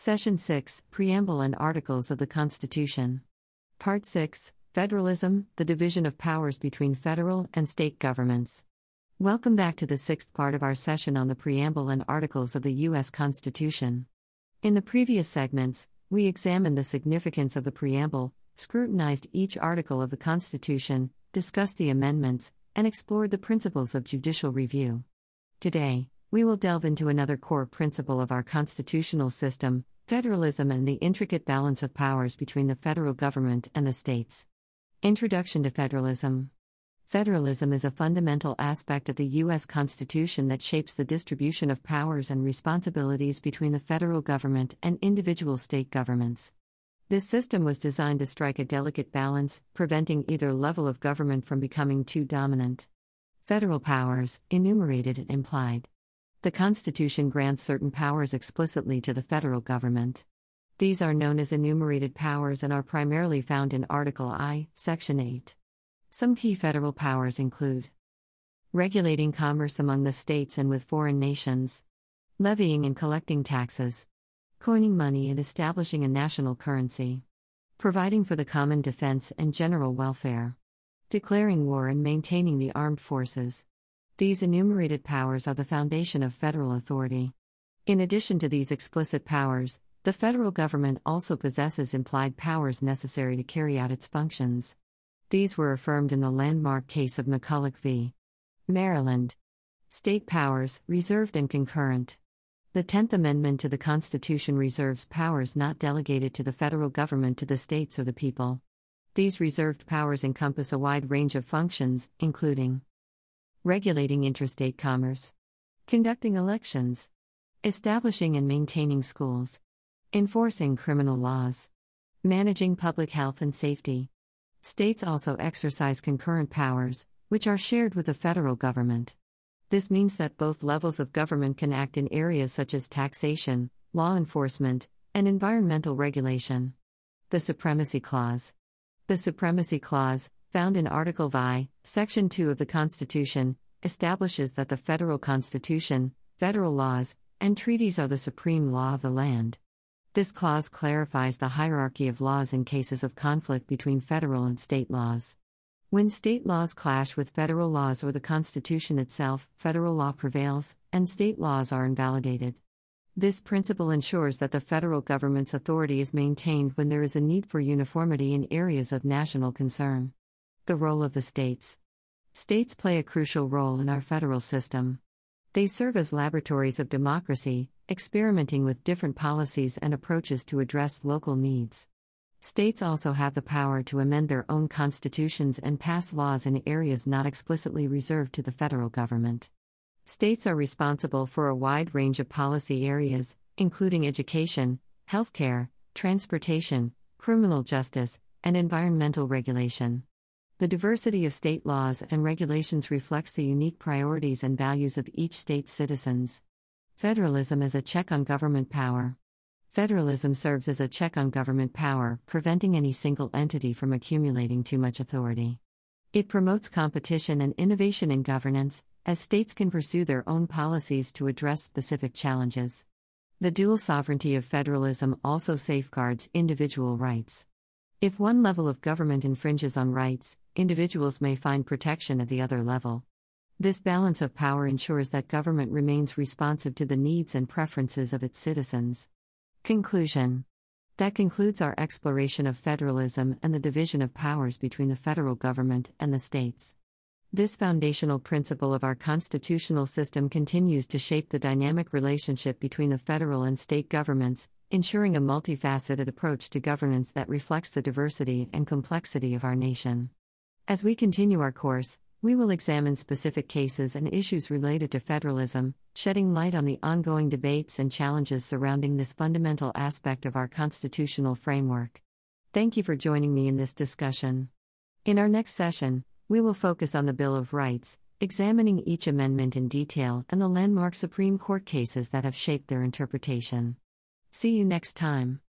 Section 6, Preamble and Articles of the Constitution. Part 6, Federalism, the Division of Powers between Federal and State Governments. Welcome back to the sixth part of our session on the Preamble and Articles of the U.S. Constitution. In the previous segments, we examined the significance of the Preamble, scrutinized each article of the Constitution, discussed the amendments, and explored the principles of judicial review. Today, we will delve into another core principle of our constitutional system, federalism and the intricate balance of powers between the federal government and the states. Introduction to Federalism. Federalism is a fundamental aspect of the U.S. Constitution that shapes the distribution of powers and responsibilities between the federal government and individual state governments. This system was designed to strike a delicate balance, preventing either level of government from becoming too dominant. Federal powers, enumerated and implied. The Constitution grants certain powers explicitly to the federal government. These are known as enumerated powers and are primarily found in Article I, Section 8. Some key federal powers include regulating commerce among the states and with foreign nations, levying and collecting taxes, coining money and establishing a national currency, providing for the common defense and general welfare, declaring war and maintaining the armed forces. These enumerated powers are the foundation of federal authority. In addition to these explicit powers, the federal government also possesses implied powers necessary to carry out its functions. These were affirmed in the landmark case of McCulloch v. Maryland. State powers, reserved and concurrent. The 10th Amendment to the Constitution reserves powers not delegated to the federal government to the states or the people. These reserved powers encompass a wide range of functions, including regulating interstate commerce, conducting elections, establishing and maintaining schools, enforcing criminal laws, managing public health and safety. States also exercise concurrent powers, which are shared with the federal government. This means that both levels of government can act in areas such as taxation, law enforcement, and environmental regulation. The Supremacy Clause. The Supremacy Clause, found in Article I, Section 2 of the Constitution, establishes that the federal Constitution, federal laws, and treaties are the supreme law of the land. This clause clarifies the hierarchy of laws in cases of conflict between federal and state laws. When state laws clash with federal laws or the Constitution itself, federal law prevails, and state laws are invalidated. This principle ensures that the federal government's authority is maintained when there is a need for uniformity in areas of national concern. The role of the states. States play a crucial role in our federal system. They serve as laboratories of democracy, experimenting with different policies and approaches to address local needs. States also have the power to amend their own constitutions and pass laws in areas not explicitly reserved to the federal government. States are responsible for a wide range of policy areas, including education, healthcare, transportation, criminal justice, and environmental regulation. The diversity of state laws and regulations reflects the unique priorities and values of each state's citizens. Federalism as a check on government power. Federalism serves as a check on government power, preventing any single entity from accumulating too much authority. It promotes competition and innovation in governance, as states can pursue their own policies to address specific challenges. The dual sovereignty of federalism also safeguards individual rights. If one level of government infringes on rights, individuals may find protection at the other level. This balance of power ensures that government remains responsive to the needs and preferences of its citizens. Conclusion. That concludes our exploration of federalism and the division of powers between the federal government and the states. This foundational principle of our constitutional system continues to shape the dynamic relationship between the federal and state governments, ensuring a multifaceted approach to governance that reflects the diversity and complexity of our nation. As we continue our course, we will examine specific cases and issues related to federalism, shedding light on the ongoing debates and challenges surrounding this fundamental aspect of our constitutional framework. Thank you for joining me in this discussion. In our next session, we will focus on the Bill of Rights, examining each amendment in detail and the landmark Supreme Court cases that have shaped their interpretation. See you next time.